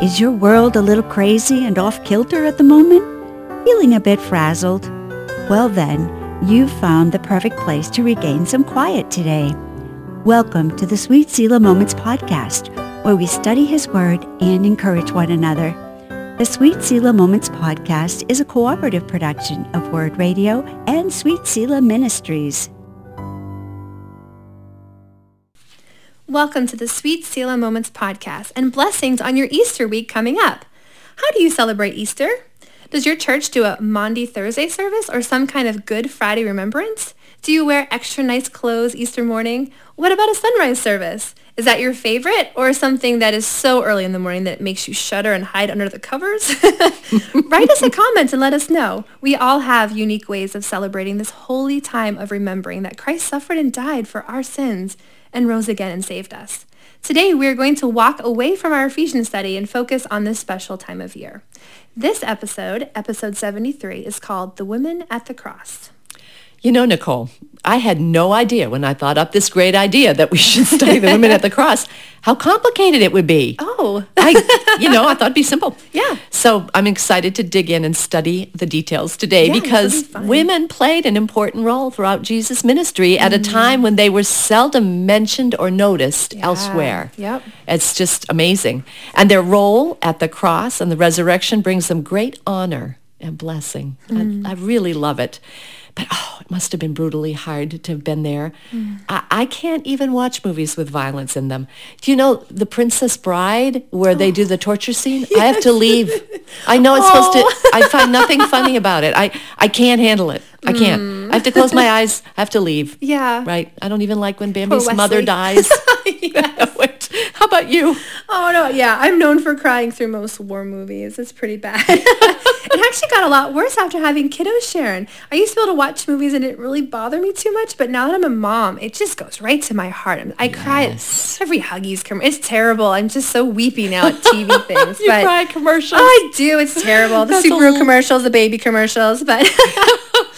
Is your world a little crazy and off-kilter at the moment? Feeling a bit frazzled? Well then, you've found the perfect place to regain some quiet today. Welcome to the Sweet Selah Moments Podcast, where we study His Word and encourage one another. The Sweet Selah Moments Podcast is a cooperative production of Word Radio and Sweet Selah Ministries. Welcome to the Sweet Selah Moments Podcast and blessings on your Easter week coming up. How do you celebrate Easter? Does your church do a Maundy Thursday service or some kind of Good Friday remembrance? Do you wear extra nice clothes Easter morning? What about a sunrise service? Is that your favorite or something that is so early in the morning that it makes you shudder and hide under the covers? Write us a comment and let us know. We all have unique ways of celebrating this holy time of remembering that Christ suffered and died for our sins and rose again and saved us. Today, we are going to walk away from our Ephesians study and focus on this special time of year. This episode, episode 73, is called The Women at the Cross. You know, Nicole, I had no idea when I thought up this great idea that we should study the women at the cross, how complicated it would be. Oh. I thought it'd be simple. Yeah. So I'm excited to dig in and study the details today because women played an important role throughout Jesus' ministry at a time when they were seldom mentioned or noticed elsewhere. Yep. It's just amazing. And their role at the cross and the resurrection brings them great honor and blessing. I really love it. But, it must have been brutally hard to have been there. I can't even watch movies with violence in them. Do you know The Princess Bride, where they do the torture scene? Yes. I have to leave. I know it's supposed to, I find nothing funny about it. I can't handle it. I can't. I have to close my eyes. I have to leave. Yeah. Right? I don't even like when Bambi's mother dies. Yes. How about you? Oh, no. Yeah. I'm known for crying through most war movies. It's pretty bad. It actually got a lot worse after having kiddos, Sharon. I used to be able to watch movies and it didn't really bother me too much, but now that I'm a mom, it just goes right to my heart. I cry at every Huggies commercial. It's terrible. I'm just so weepy now at TV things. You cry at commercials. Oh, I do. It's terrible. The Subaru commercials, the baby commercials, but...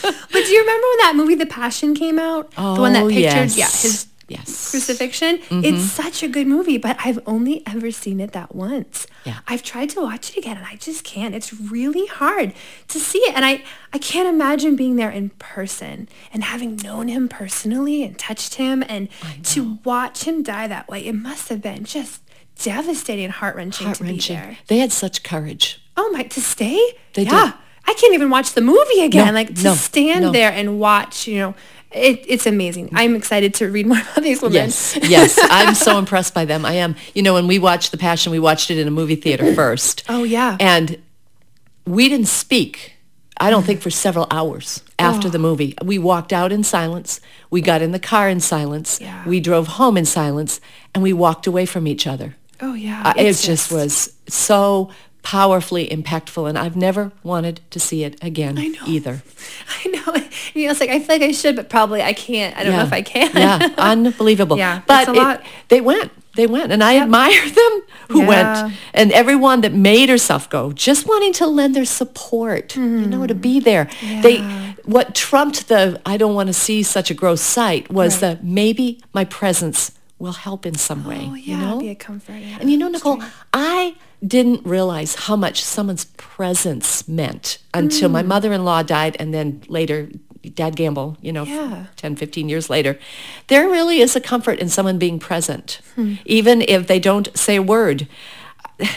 But do you remember when that movie, The Passion, came out? Oh, the one that pictured his crucifixion? Mm-hmm. It's such a good movie, but I've only ever seen it that once. Yeah. I've tried to watch it again, and I just can't. It's really hard to see it. And I can't imagine being there in person and having known him personally and touched him. And to watch him die that way, it must have been just devastating and heart-wrenching to be there. They had such courage. Oh, my, to stay? They did. I can't even watch the movie again. Stand there and watch, it's amazing. I'm excited to read more about these women. Yes. I'm so impressed by them. I am. When we watched The Passion, we watched it in a movie theater first. Oh, yeah. And we didn't speak, I don't think, for several hours after the movie. We walked out in silence. We got in the car in silence. Yeah. We drove home in silence. And we walked away from each other. Oh, yeah. It just was so powerfully impactful, and I've never wanted to see it again either. I know. It's like, I feel like I should, but probably I can't. I don't know if I can. Yeah, unbelievable. Yeah, but it's a lot. They went, and I admire them who went, and everyone that made herself go, just wanting to lend their support, to be there. Yeah. What trumped the, I don't want to see such a gross sight, was the, maybe my presence will help in some way. Oh, yeah, be a comfort. Yeah. And Nicole, I didn't realize how much someone's presence meant until my mother-in-law died, and then later, Dad Gamble, 10, 15 years later. There really is a comfort in someone being present, even if they don't say a word.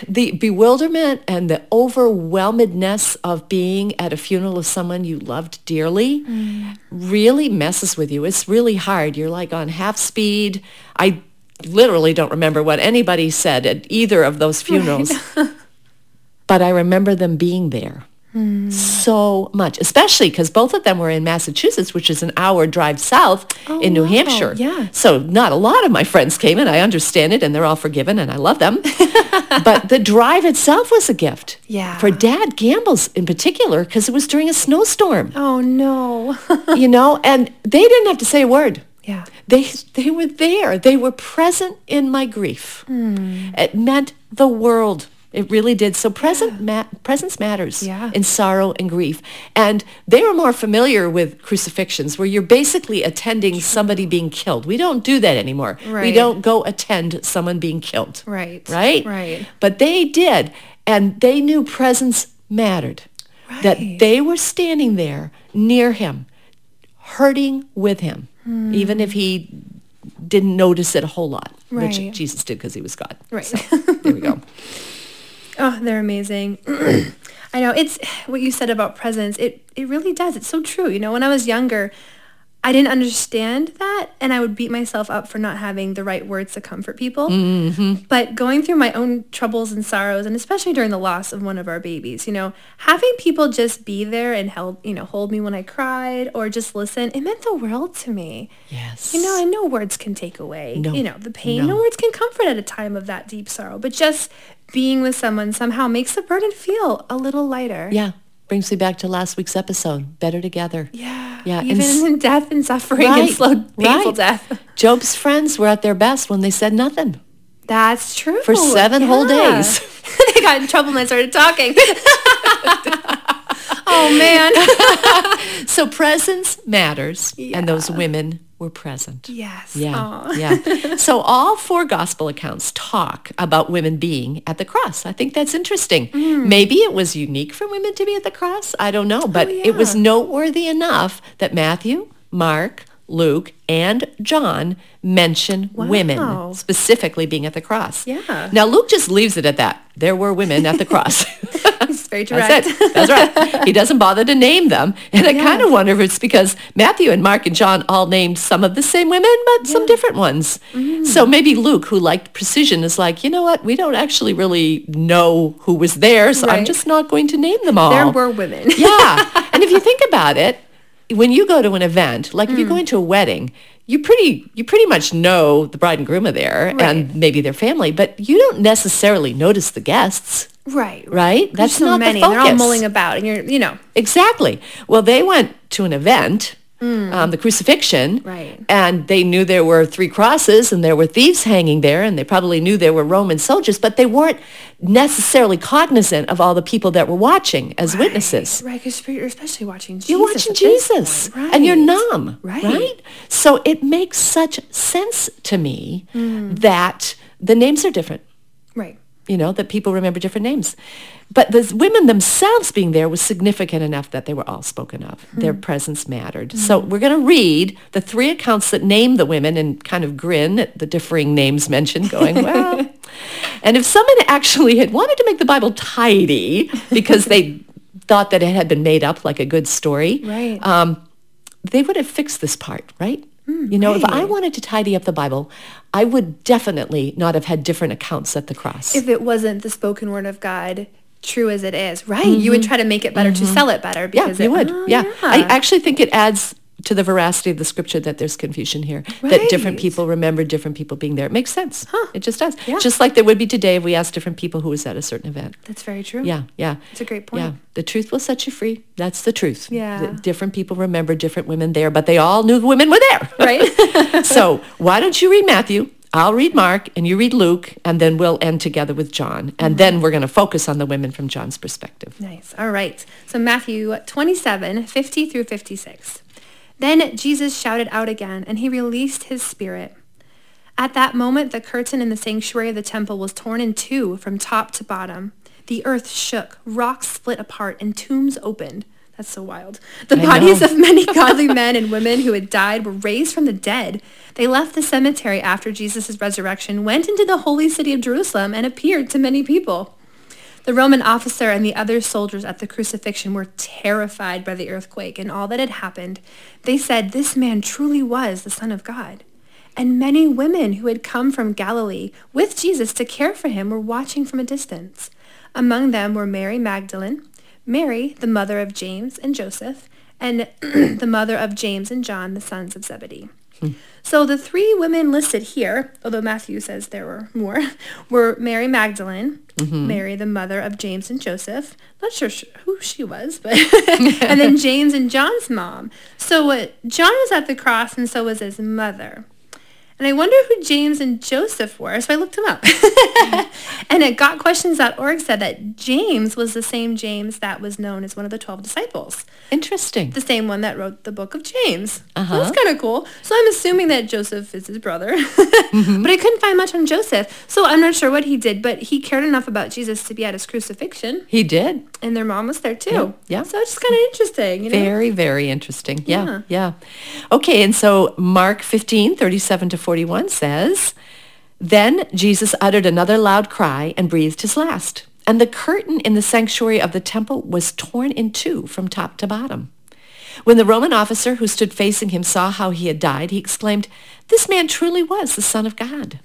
The bewilderment and the overwhelmedness of being at a funeral of someone you loved dearly really messes with you. It's really hard. You're like on half speed. I literally don't remember what anybody said at either of those funerals, but I remember them being there so much, especially because both of them were in Massachusetts, which is an hour drive south in New Hampshire. Yeah. So not a lot of my friends came, and I understand it, and they're all forgiven, and I love them. But the drive itself was a gift for Dad Gamble's in particular, because it was during a snowstorm. Oh, no. And they didn't have to say a word. Yeah. They were there. They were present in my grief. It meant the world It really did. So presence matters in sorrow and grief. And they were more familiar with crucifixions, where you're basically attending somebody being killed. We don't do that anymore. Right. We don't go attend someone being killed. Right. Right? Right. But they did. And they knew presence mattered. Right. That they were standing there near him, hurting with him, even if he didn't notice it a whole lot, which Jesus did because he was God. Right. So, there we go. Oh, they're amazing. I know. It's what you said about presence. It really does. It's so true. You know, when I was younger, I didn't understand that, and I would beat myself up for not having the right words to comfort people. Mm-hmm. But going through my own troubles and sorrows, and especially during the loss of one of our babies, you know, having people just be there and hold me when I cried or just listen, it meant the world to me. Yes. You know, and no words can take away, the pain. No words can comfort at a time of that deep sorrow, but just being with someone somehow makes the burden feel a little lighter. Yeah. Brings me back to last week's episode, Better Together. Yeah. Yeah. Even in death and suffering and slow, painful death. Job's friends were at their best when they said nothing. That's true. For 7 whole days. They got in trouble and I started talking. Oh, man. So presence matters. Yeah. And those women were present. Yes. Yeah. Yeah. So all 4 gospel accounts talk about women being at the cross. I think that's interesting. Mm. Maybe it was unique for women to be at the cross. I don't know. But it was noteworthy enough that Matthew, Mark, Luke, and John mention women specifically being at the cross. Yeah. Now, Luke just leaves it at that. There were women at the cross. It's very direct. That's it. That's right. He doesn't bother to name them. And I kind of wonder if it's because Matthew and Mark and John all named some of the same women, but some different ones. Mm. So maybe Luke, who liked precision, is like, you know what? We don't actually really know who was there, so I'm just not going to name them all. There were women. Yeah. And if you think about it, when you go to an event, like if you're going to a wedding, you pretty much know the bride and groom are there and maybe their family, but you don't necessarily notice the guests. Right. Right? That's so not many. The focus. They're all mulling about and you're. Exactly. Well, they went to an event, the crucifixion, and they knew there were 3 crosses and there were thieves hanging there and they probably knew there were Roman soldiers, but they weren't necessarily cognizant of all the people that were watching as witnesses. Right, because you're especially watching Jesus. You're watching Jesus, and you're numb, right? So it makes such sense to me that the names are different. Right. You know, that people remember different names. But the women themselves being there was significant enough that they were all spoken of. Mm. Their presence mattered. Mm. So we're going to read the 3 accounts that name the women and kind of grin at the differing names mentioned, going, well. And if someone actually had wanted to make the Bible tidy because they thought that it had been made up like a good story, they would have fixed this part, right? You know, if I wanted to tidy up the Bible, I would definitely not have had different accounts at the cross. If it wasn't the spoken word of God, true as it is, you would try to make it better to sell it better. Because you would. I actually think it adds to the veracity of the scripture that there's confusion here, that different people remember different people being there. It makes sense. Huh. It just does. Yeah. Just like there would be today if we asked different people who was at a certain event. That's very true. Yeah, yeah. It's a great point. Yeah. The truth will set you free. That's the truth. Yeah. Different people remember different women there, but they all knew the women were there. Right. So why don't you read Matthew? I'll read Mark, and you read Luke, and then we'll end together with John. And then we're going to focus on the women from John's perspective. Nice. All right. So Matthew 27:50 through 56. Then Jesus shouted out again, and he released his spirit. At that moment, the curtain in the sanctuary of the temple was torn in 2 from top to bottom. The earth shook, rocks split apart, and tombs opened. That's so wild. The bodies of many godly men and women who had died were raised from the dead. They left the cemetery after Jesus' resurrection, went into the holy city of Jerusalem, and appeared to many people. The Roman officer and the other soldiers at the crucifixion were terrified by the earthquake and all that had happened. They said, "This man truly was the Son of God." And many women who had come from Galilee with Jesus to care for him were watching from a distance. Among them were Mary Magdalene, Mary, the mother of James and Joseph, and the mother of James and John, the sons of Zebedee. So the 3 women listed here, although Matthew says there were more, were Mary Magdalene, Mary, the mother of James and Joseph, not sure who she was, but and then James and John's mom. So John was at the cross, and so was his mother. And I wonder who James and Joseph were, so I looked him up. And at gotquestions.org said that James was the same James that was known as one of the 12 disciples. Interesting. The same one that wrote the book of James. Uh-huh. So that's kind of cool. So I'm assuming that Joseph is his brother. Mm-hmm. But I couldn't find much on Joseph, so I'm not sure what he did, but he cared enough about Jesus to be at his crucifixion. He did. And their mom was there too. Yeah. So it's just kind of interesting. You know? Very, very interesting. Yeah. Okay, and so Mark 15:37-41 says, "Then Jesus uttered another loud cry and breathed his last, and the curtain in the sanctuary of the temple was torn in two from top to bottom. When the Roman officer who stood facing him saw how he had died, he exclaimed, 'This man truly was the Son of God.'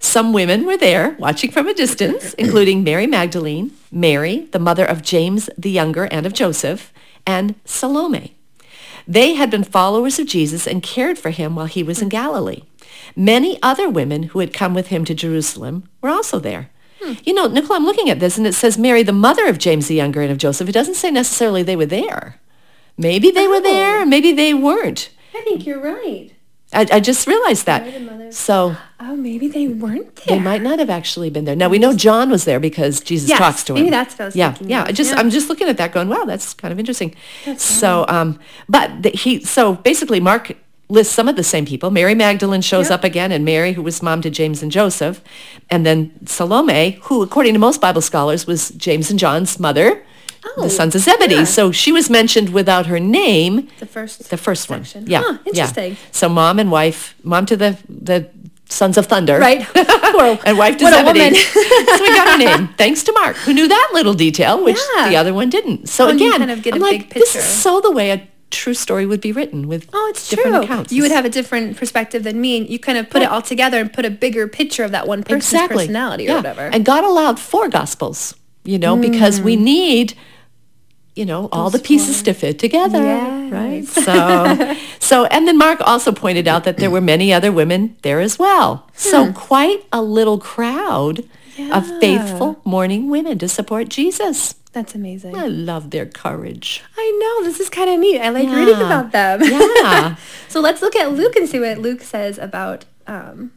Some women were there watching from a distance, including Mary Magdalene, Mary, the mother of James the Younger and of Joseph, and Salome. They had been followers of Jesus and cared for him while he was in Galilee. Many other women who had come with him to Jerusalem were also there." You know, Nicole, I'm looking at this, and it says Mary, the mother of James the Younger and of Joseph. It doesn't say necessarily they were there. Maybe they were there, maybe they weren't. I think you're right. I just realized that. Maybe they weren't there. They might not have actually been there. Now, we know John was there because Jesus talks to him. Maybe that's what I was thinking. I'm just looking at that going, wow, that's kind of interesting. That's basically Mark lists some of the same people. Mary Magdalene shows up again, and Mary, who was mom to James and Joseph, and then Salome, who, according to most Bible scholars, was James and John's mother, the sons of Zebedee. Yeah. So she was mentioned without her name. The first one. Yeah. Huh, interesting. Yeah. So mom and wife, mom to the sons of thunder. Right. And wife to Zebedee. So we got her name. Thanks to Mark, who knew that little detail, which the other one didn't. So again, you kind of get a big picture. This is so the way a true story would be written with different accounts. You would have a different perspective than me, and you kind of put it all together and put a bigger picture of that one person's personality or whatever. And God allowed 4 Gospels, because we need... all the pieces to fit together, right? So, and then Mark also pointed out that there were many other women there as well. So quite a little crowd of faithful mourning women to support Jesus. That's amazing. I love their courage. I know. This is kind of neat. I like reading about them. Yeah. So let's look at Luke and see what Luke says about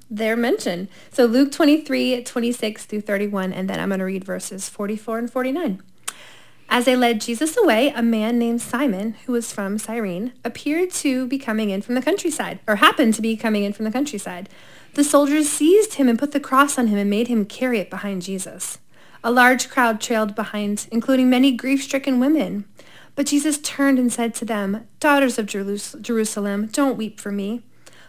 their mention. So Luke 23:26-31, and then I'm going to read verses 44 and 49. "As they led Jesus away, a man named Simon, who was from Cyrene, appeared to be coming in from the countryside, or happened to be coming in from the countryside. The soldiers seized him and put the cross on him and made him carry it behind Jesus. A large crowd trailed behind, including many grief-stricken women. But Jesus turned and said to them, 'Daughters of Jerusalem, don't weep for me,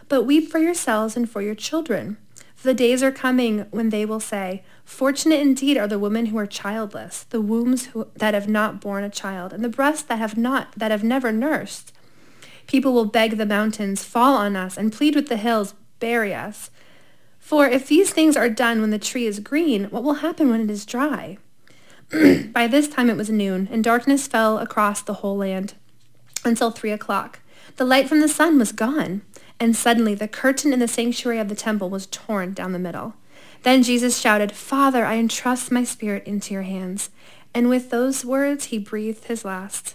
but weep for yourselves and for your children. The days are coming when they will say, fortunate indeed are the women who are childless, the wombs that have not borne a child, and the breasts that have never nursed. People will beg the mountains, fall on us, and plead with the hills, bury us. For if these things are done when the tree is green, what will happen when it is dry?' By this time it was noon, and darkness fell across the whole land until 3:00. The light from the sun was gone. And suddenly the curtain in the sanctuary of the temple was torn down the middle. Then Jesus shouted, 'Father, I entrust my spirit into your hands.' And with those words, he breathed his last.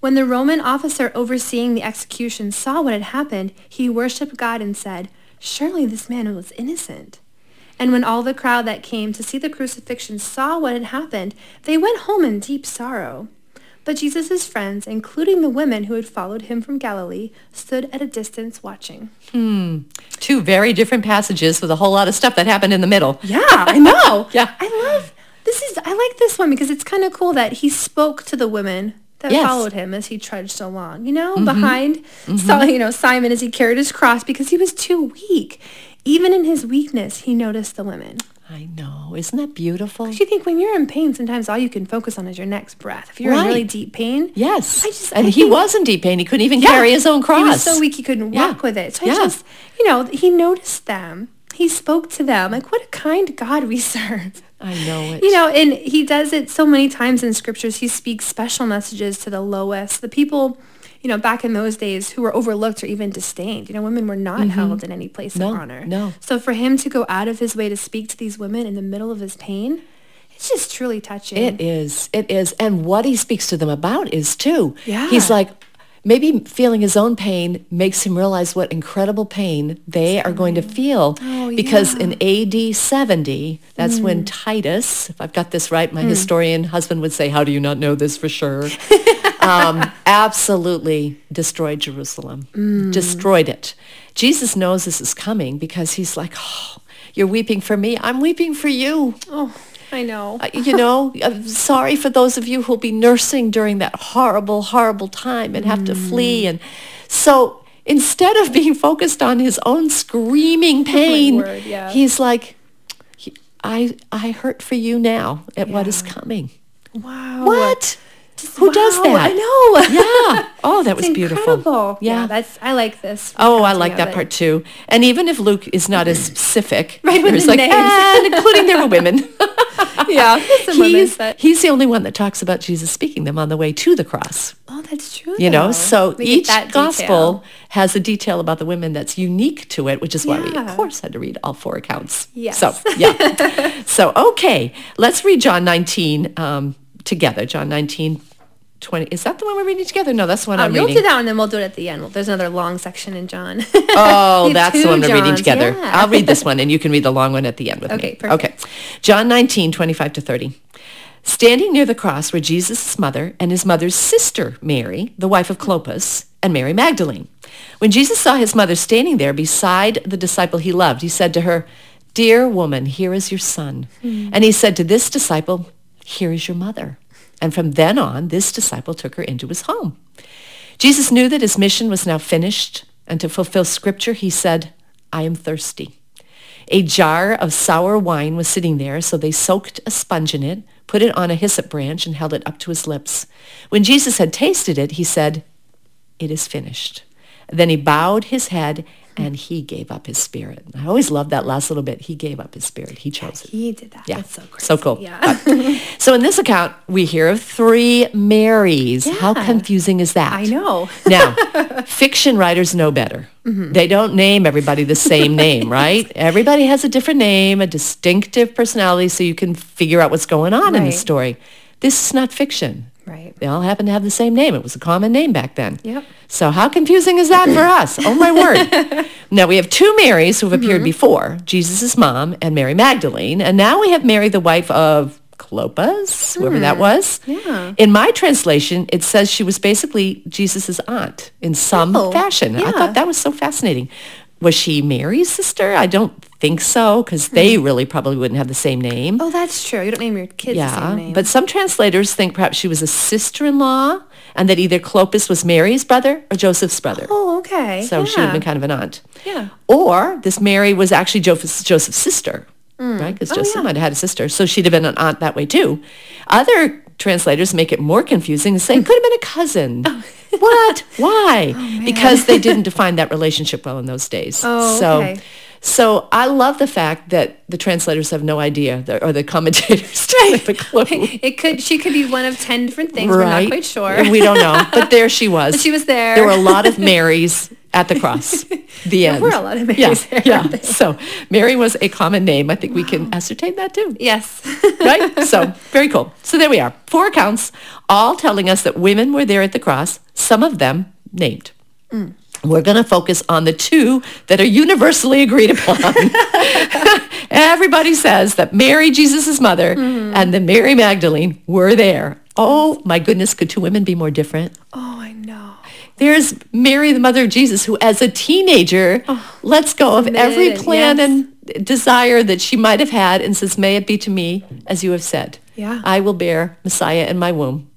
When the Roman officer overseeing the execution saw what had happened, he worshipped God and said, 'Surely this man was innocent.' And when all the crowd that came to see the crucifixion saw what had happened, they went home in deep sorrow. But Jesus' friends, including the women who had followed him from Galilee, stood at a distance watching." Two very different passages with a whole lot of stuff that happened in the middle. Yeah, I know. I like this one because it's kind of cool that he spoke to the women that followed him as he trudged along, behind Simon as he carried his cross because he was too weak. Even in his weakness, he noticed the women. I know. Isn't that beautiful? Because you think when you're in pain, sometimes all you can focus on is your next breath. If you're in really deep pain. Yes. He was in deep pain. He couldn't even carry his own cross. He was so weak he couldn't walk with it. So he noticed them. He spoke to them. Like, what a kind God we serve. I know it. And he does it so many times in scriptures. He speaks special messages to the lowest, the people... back in those days who were overlooked or even disdained. Women were not held in any place of honor. No. So for him to go out of his way to speak to these women in the middle of his pain, it's just truly touching. It is. And what he speaks to them about is too. Yeah. He's like, maybe feeling his own pain makes him realize what incredible pain they are going to feel. Oh, because in AD 70, that's when Titus, if I've got this right, my historian husband would say, how do you not know this for sure? Absolutely destroyed Jerusalem, destroyed it. Jesus knows this is coming because he's like, oh, you're weeping for me. I'm weeping for you. Oh, I know. I'm sorry for those of you who'll be nursing during that horrible, horrible time and have to flee. And so instead of being focused on his own screaming pain, he's like, I hurt for you now at what is coming. Wow. What? Who does that? I know. Yeah. Oh, that was beautiful. Incredible. Yeah. I like this. Oh, I like that part too. And even if Luke is not as specific, right, with the names. And including there were women. Yeah. He's the only one that talks about Jesus speaking them on the way to the cross. Oh, that's true. So each gospel has a detail about the women that's unique to it, which is why we, of course, had to read all four accounts. Yes. So, yeah. So, okay, let's read John 19 together. John 19. 20. Is that the one we're reading together? No, that's the one I'm reading. You'll do that and then we'll do it at the end. There's another long section in John. Oh, that's the one we're reading together. Yeah. I'll read this one and you can read the long one at the end with me. Perfect. Okay. John 19, 25 to 30. Standing near the cross were Jesus' mother and his mother's sister, Mary, the wife of Clopas, and Mary Magdalene. When Jesus saw his mother standing there beside the disciple he loved, he said to her, "Dear woman, here is your son." And he said to this disciple, "Here is your mother." And from then on, this disciple took her into his home. Jesus knew that his mission was now finished, and to fulfill Scripture, he said, "I am thirsty." A jar of sour wine was sitting there, so they soaked a sponge in it, put it on a hyssop branch, and held it up to his lips. When Jesus had tasted it, he said, "It is finished." Then he bowed his head, and he gave up his spirit. I always love that last little bit. He gave up his spirit. He chose it. He did that. Yeah. That's so crazy. So cool. Yeah. So in this account, we hear of three Marys. Yeah. How confusing is that? I know. Now, fiction writers know better. Mm-hmm. They don't name everybody the same name, right? Everybody has a different name, a distinctive personality, so you can figure out what's going on in the story. This is not fiction. Right. They all happen to have the same name. It was a common name back then. Yep. So how confusing is that for us? Oh, my word. Now, we have two Marys who have appeared before, Jesus' mom and Mary Magdalene. And now we have Mary, the wife of Clopas, whoever that was. Yeah. In my translation, it says she was basically Jesus' aunt in some fashion. Yeah. I thought that was so fascinating. Was she Mary's sister? I don't think so, because they really probably wouldn't have the same name. Oh, that's true. You don't name your kids the same name. But some translators think perhaps she was a sister-in-law and that either Clopas was Mary's brother or Joseph's brother. Oh, okay. So she would have been kind of an aunt. Yeah. Or this Mary was actually Joseph's sister, right? Because Joseph might have had a sister, so she'd have been an aunt that way too. Other translators make it more confusing and say it could have been a cousin. What? Why? Oh, because they didn't define that relationship well in those days. Oh, okay. So I love the fact that the translators have no idea, or the commentators don't have a clue. She could be one of 10 different things. Right. We're not quite sure. We don't know. But there she was. But she was there. There were a lot of Marys at the cross. The end. There were a lot of Marys there. Yeah. So Mary was a common name. I think we can ascertain that too. Yes. Right? So very cool. So there we are. Four accounts, all telling us that women were there at the cross, some of them named. We're going to focus on the two that are universally agreed upon. Everybody says that Mary, Jesus' mother, and the Mary Magdalene were there. Oh, my goodness, could two women be more different? Oh, I know. There's Mary, the mother of Jesus, who as a teenager lets go of every plan and desire that she might have had and says, "May it be to me as you have said. Yeah. I will bear Messiah in my womb.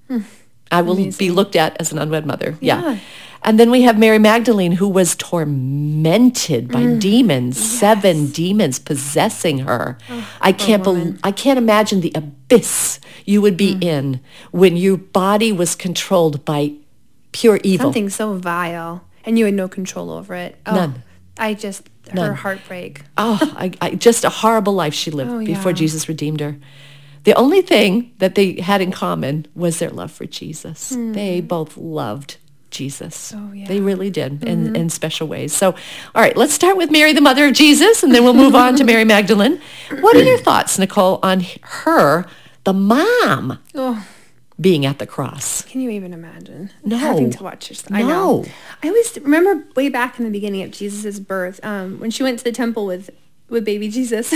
I will be looked at as an unwed mother." Yeah. And then we have Mary Magdalene, who was tormented by demons, 7 demons possessing her. Oh, I can't imagine the abyss you would be in when your body was controlled by pure evil. Something so vile, and you had no control over it. Oh, none. Her heartbreak. Oh, just a horrible life she lived before Jesus redeemed her. The only thing that they had in common was their love for Jesus. They both loved Jesus. Oh, yeah. They really did in special ways. So, all right, let's start with Mary, the mother of Jesus, and then we'll move on to Mary Magdalene. What are your thoughts, Nicole, on her, the mom? Oh, being at the cross. Can you even imagine? No. Having to watch yourself. No. I know. I always remember way back in the beginning of Jesus' birth, when she went to the temple with baby Jesus.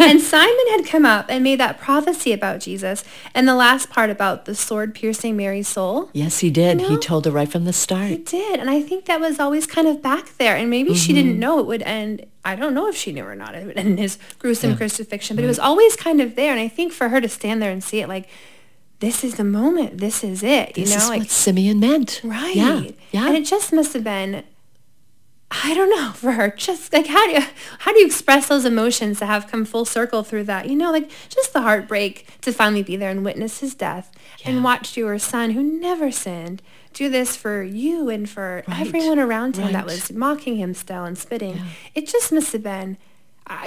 And Simon had come up and made that prophecy about Jesus and the last part about the sword piercing Mary's soul. Yes, he did. You know? He told her right from the start. He did. And I think that was always kind of back there. And maybe she didn't know it would end. I don't know if she knew or not. It would end his gruesome crucifixion. But it was always kind of there. And I think for her to stand there and see it, like, this is the moment. This is it. You know? This is what Simeon meant. Right. Yeah. And it just must have been... I don't know, for her, just like, how do you express those emotions that have come full circle through that? You know, like, just the heartbreak to finally be there and witness his death and watch your son, who never sinned, do this for you and for everyone around him that was mocking him still and spitting. Yeah. It just must have been,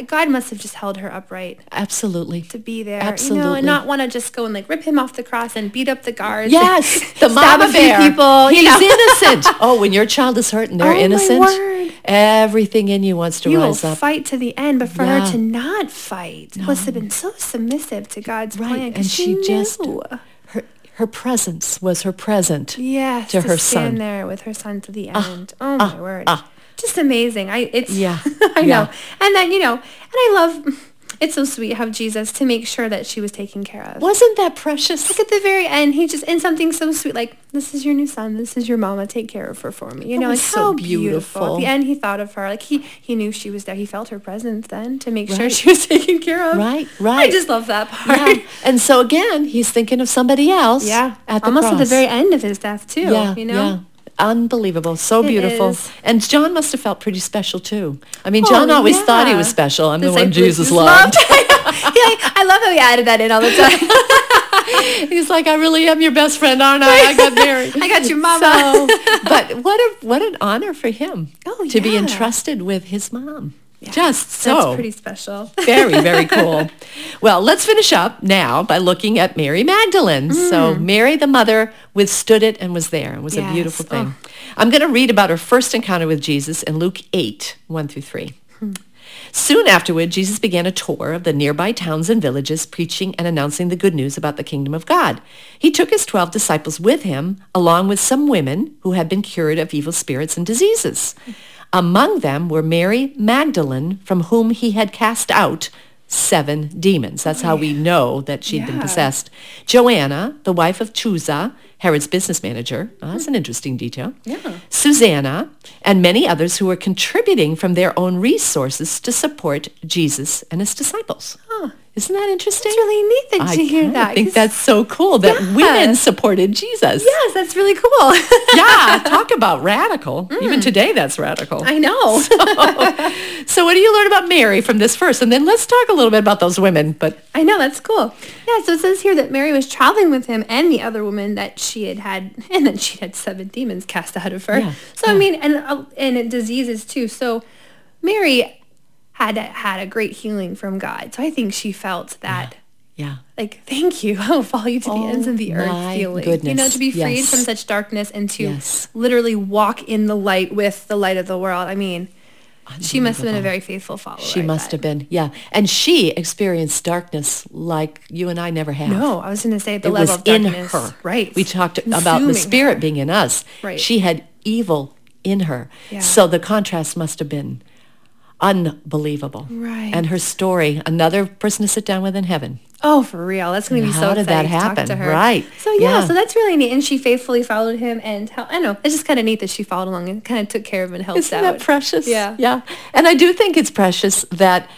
God must have just held her upright. Absolutely. To be there. Absolutely. You know, and not want to just go and like rip him off the cross and beat up the guards. Yes. The mama bear. People. He's innocent. Oh, when your child is hurt and they're innocent, my word. Everything in you wants to rise up. You will fight to the end, but for her to not fight must have been so submissive to God's plan. And she just, her presence was her present to her son. Yes, to stand there with her son to the end. My word. Just amazing. I know. And then, you know, and I love, it's so sweet how Jesus, to make sure that she was taken care of. Wasn't that precious? Like at the very end, he just, in something so sweet, like, this is your new son, this is your mama, take care of her for me. You know, like, so how beautiful. At the end, he thought of her. Like, he knew she was there. He felt her presence then to make sure she was taken care of. Right. I just love that part. Yeah. And so again, he's thinking of somebody else at the cross. Almost at the very end of his death too, you know? Yeah. Unbelievable. So beautiful. And John must have felt pretty special, too. I mean, John always thought he was special. I'm the one Jesus loved. I love how he added that in all the time. He's like, I really am your best friend, aren't I? I got married. I got your mama. So, but what an honor for him to be entrusted with his mom. Yeah, just so. That's pretty special. Very, very cool. Well, let's finish up now by looking at Mary Magdalene. So Mary, the mother, withstood it and was there. It was a beautiful thing. Oh. I'm going to read about her first encounter with Jesus in Luke 8, 1 through 3. Soon afterward, Jesus began a tour of the nearby towns and villages, preaching and announcing the good news about the kingdom of God. He took his 12 disciples with him, along with some women who had been cured of evil spirits and diseases. Among them were Mary Magdalene, from whom he had cast out 7 demons. That's how we know that she'd been possessed. Joanna, the wife of Chuza, Herod's business manager. Oh, that's an interesting detail. Yeah. Susanna, and many others who were contributing from their own resources to support Jesus and his disciples. Huh. Isn't that interesting? It's really neat that you hear that. I think that's so cool that women supported Jesus. Yes, that's really cool. Talk about radical. Even today, that's radical. I know. So what do you learn about Mary from this verse? And then let's talk a little bit about those women. But I know, that's cool. Yeah, so it says here that Mary was traveling with him and the other woman that she had, and that she had 7 demons cast out of her. Yeah. So, I mean, and diseases too. So Mary... had a great healing from God. So I think she felt that, like, thank you, I will follow you to the ends of the earth feeling. Goodness. You know, to be freed from such darkness and to literally walk in the light with the light of the world. I mean, she must have been a very faithful follower. She must have been, And she experienced darkness like you and I never have. No, I was going to say the level of darkness. It was in her. Right. We talked about the spirit being in us. Right. She had evil in her. Yeah. So the contrast must have been unbelievable. Right. And her story, another person to sit down with in heaven. Oh, for real. That's going to be so exciting. How did that happen? To her. Right. So, so that's really neat. And she faithfully followed him and, I don't know, it's just kind of neat that she followed along and kind of took care of him and helped out. Isn't that precious? Yeah. Yeah. And I do think it's precious that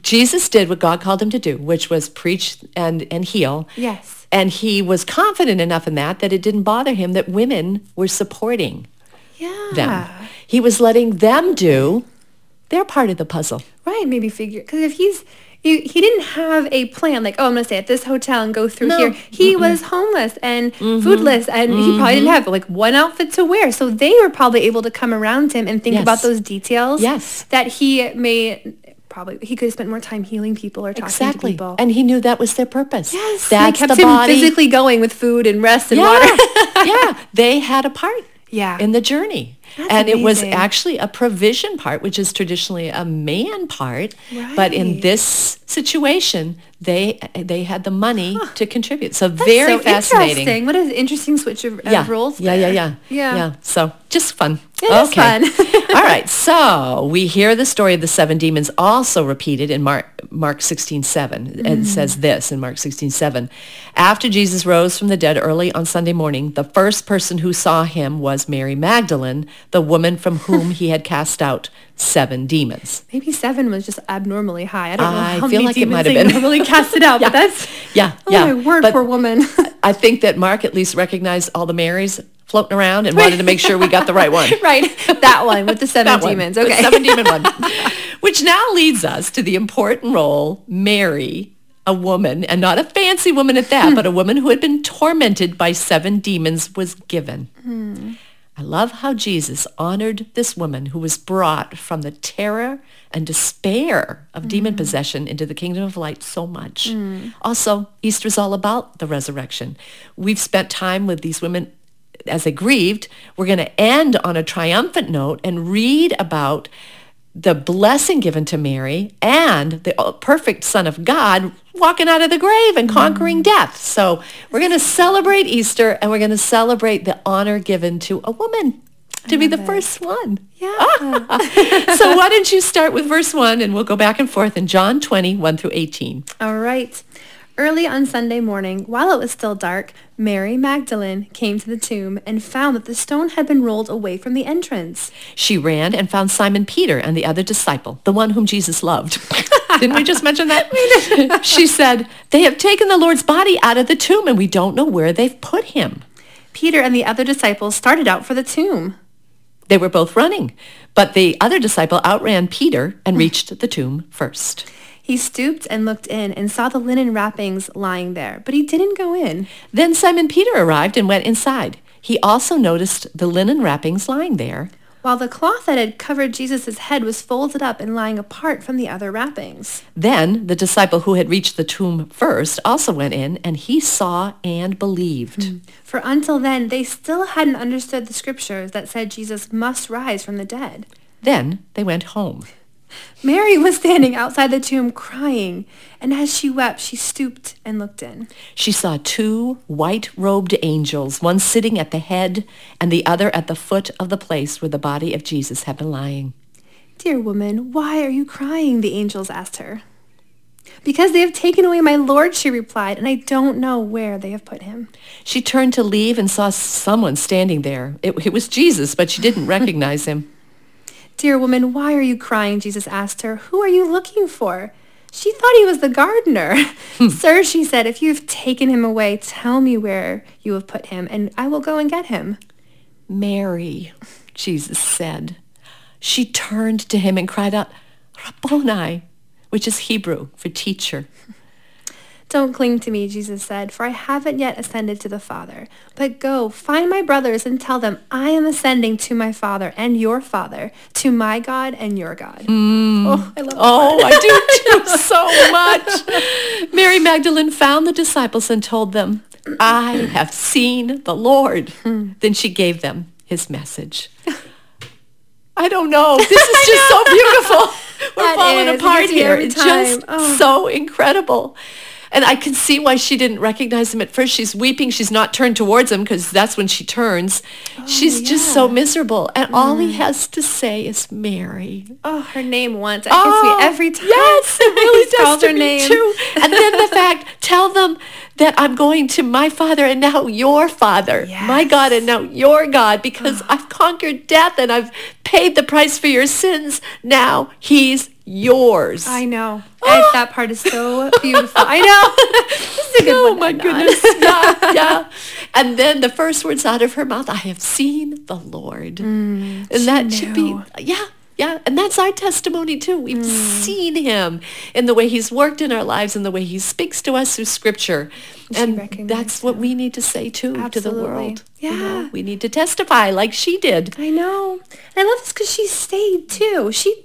Jesus did what God called him to do, which was preach and heal. Yes. And he was confident enough in that it didn't bother him that women were supporting them. He was letting them do they're part of the puzzle. Right, maybe figure. Because if he didn't have a plan, like, oh, I'm going to stay at this hotel and go through here. He was homeless and foodless, and he probably didn't have, like, one outfit to wear. So they were probably able to come around him and think about those details that he may... he could have spent more time healing people or talking to people. And he knew that was their purpose. Yes, that's they kept the body. Him physically going with food and rest and water. They had a part. Yeah. In the journey. That's amazing. It was actually a provision part, which is traditionally a man part. Right. But in this situation, they had the money to contribute. So that's very so fascinating. Interesting. What an interesting switch of roles. Yeah. So just fun. Yeah, okay. That's fun. All right. So we hear the story of the seven demons also repeated in Mark 16:7. It says this in Mark 16:7. After Jesus rose from the dead early on Sunday morning, the first person who saw him was Mary Magdalene, the woman from whom he had cast out 7 demons. Maybe 7 was just abnormally high. I don't know how many like demons they normally cast it out, but that's... my word, but poor woman. I think that Mark at least recognized all the Marys floating around and wanted to make sure we got the right one. Right. That one with the 7 demons. Okay. The 7 demon one. Which now leads us to the important role Mary, a woman, and not a fancy woman at that, but a woman who had been tormented by 7 demons, was given. I love how Jesus honored this woman who was brought from the terror and despair of demon possession into the kingdom of light so much. Also, Easter's all about the resurrection. We've spent time with these women as they grieved. We're going to end on a triumphant note and read about the blessing given to Mary and the perfect Son of God walking out of the grave and conquering death. So we're going to celebrate Easter, and we're going to celebrate the honor given to a woman to be the first one. Yeah. So why don't you start with verse 1, and we'll go back and forth in John 20:1-18. All right. Early on Sunday morning, while it was still dark, Mary Magdalene came to the tomb and found that the stone had been rolled away from the entrance. She ran and found Simon Peter and the other disciple, the one whom Jesus loved. Didn't we just mention that? We did. She said, "They have taken the Lord's body out of the tomb, and we don't know where they've put him." Peter and the other disciple started out for the tomb. They were both running, but the other disciple outran Peter and reached the tomb first. He stooped and looked in and saw the linen wrappings lying there, but he didn't go in. Then Simon Peter arrived and went inside. He also noticed the linen wrappings lying there, while the cloth that had covered Jesus' head was folded up and lying apart from the other wrappings. Then the disciple who had reached the tomb first also went in, and he saw and believed. For until then, they still hadn't understood the scriptures that said Jesus must rise from the dead. Then they went home. Mary was standing outside the tomb crying, and as she wept, she stooped and looked in. She saw 2 white-robed angels, one sitting at the head and the other at the foot of the place where the body of Jesus had been lying. "Dear woman, why are you crying?" the angels asked her. "Because they have taken away my Lord," she replied, "and I don't know where they have put him." She turned to leave and saw someone standing there. It was Jesus, but she didn't recognize him. "Dear woman, why are you crying?" Jesus asked her. "Who are you looking for?" She thought he was the gardener. "Sir," she said, "if you have taken him away, tell me where you have put him, and I will go and get him." "Mary," Jesus said. She turned to him and cried out, "Rabboni," which is Hebrew for teacher. "Don't cling to me," Jesus said, "for I haven't yet ascended to the Father. But go, find my brothers and tell them, I am ascending to my Father and your Father, to my God and your God." Oh, I love that. Oh, I do too, so much. Mary Magdalene found the disciples and told them, "I have seen the Lord." Then she gave them his message. I don't know. This is just so beautiful. We're falling apart here. It's just so incredible. And I can see why she didn't recognize him at first. She's weeping. She's not turned towards him because that's when she turns. She's just so miserable. And all he has to say is Mary. Oh, her name once. It gets me every time. Yes, it really does to me too. And then the fact, tell them that I'm going to my Father and now your Father. Yes. My God and now your God, because I've conquered death and I've paid the price for your sins. Now he's yours. I know. That part is so beautiful. I know. This is a good one. Oh my goodness. Yeah. And then the first words out of her mouth, "I have seen the Lord." And that should be, yeah. And that's our testimony too. We've seen him in the way he's worked in our lives and the way he speaks to us through scripture. And that's what we need to say, too, Absolutely. To the world. Yeah. You know, we need to testify like she did. I know. And I love this because she stayed, too. She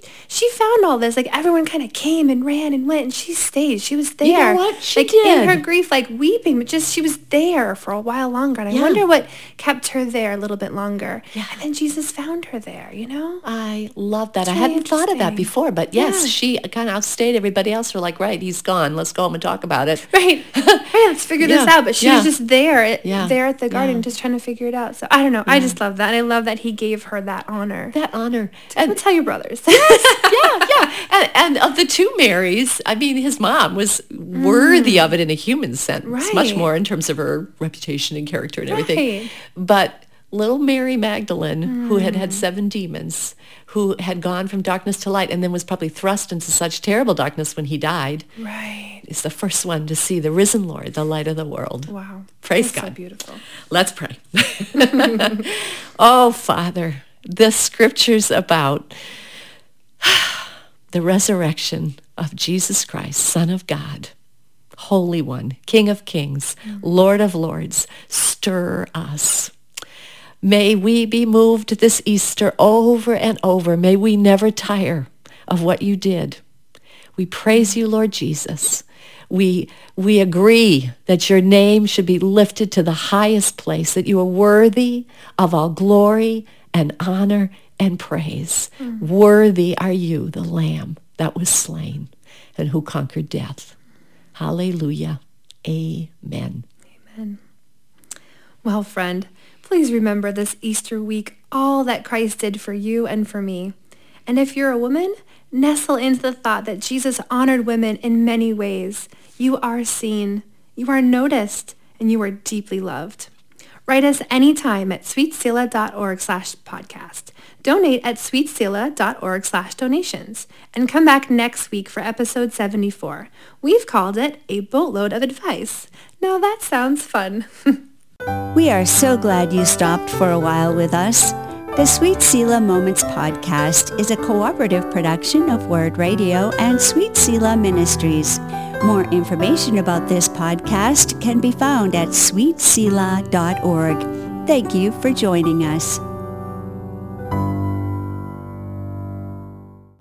found all this. Like, everyone kind of came and ran and went, and she stayed. She was there. You know what? She did. In her grief, like, weeping, but just she was there for a while longer. And I wonder what kept her there a little bit longer. Yeah. And then Jesus found her there, you know? I love that. It's really interesting. I hadn't thought of that before, but yes, she kind of outstayed everybody else. We're like, right, he's gone. Let's go home and talk about it. Right. Hey, let's figure this out. But she was just there at the garden, just trying to figure it out. So I don't know. Yeah. I just love that. And I love that he gave her that honor. That honor. And tell your brothers. And of the two Marys, I mean, his mom was worthy of it in a human sense, much more in terms of her reputation and character and everything. But little Mary Magdalene, who had had 7 demons, who had gone from darkness to light and then was probably thrust into such terrible darkness when he died, is the first one to see the risen Lord, the light of the world. Wow. Praise God. That's so beautiful. Let's pray. Oh, Father, the scriptures about the resurrection of Jesus Christ, Son of God, Holy One, King of Kings, Lord of Lords, stir us. May we be moved this Easter over and over. May we never tire of what you did. We praise you, Lord Jesus. We agree that your name should be lifted to the highest place, that you are worthy of all glory and honor and praise. Worthy are you, the Lamb that was slain and who conquered death. Hallelujah. Amen. Amen. Well, friend, please remember this Easter week all that Christ did for you and for me. And if you're a woman, nestle into the thought that Jesus honored women in many ways. You are seen, you are noticed, and you are deeply loved. Write us anytime at sweetselah.org/podcast. Donate at sweetselah.org/donations. And come back next week for episode 74. We've called it A Boatload of Advice. Now that sounds fun. We are so glad you stopped for a while with us. The Sweet Selah Moments Podcast is a cooperative production of Word Radio and Sweet Selah Ministries. More information about this podcast can be found at sweetselah.org. Thank you for joining us.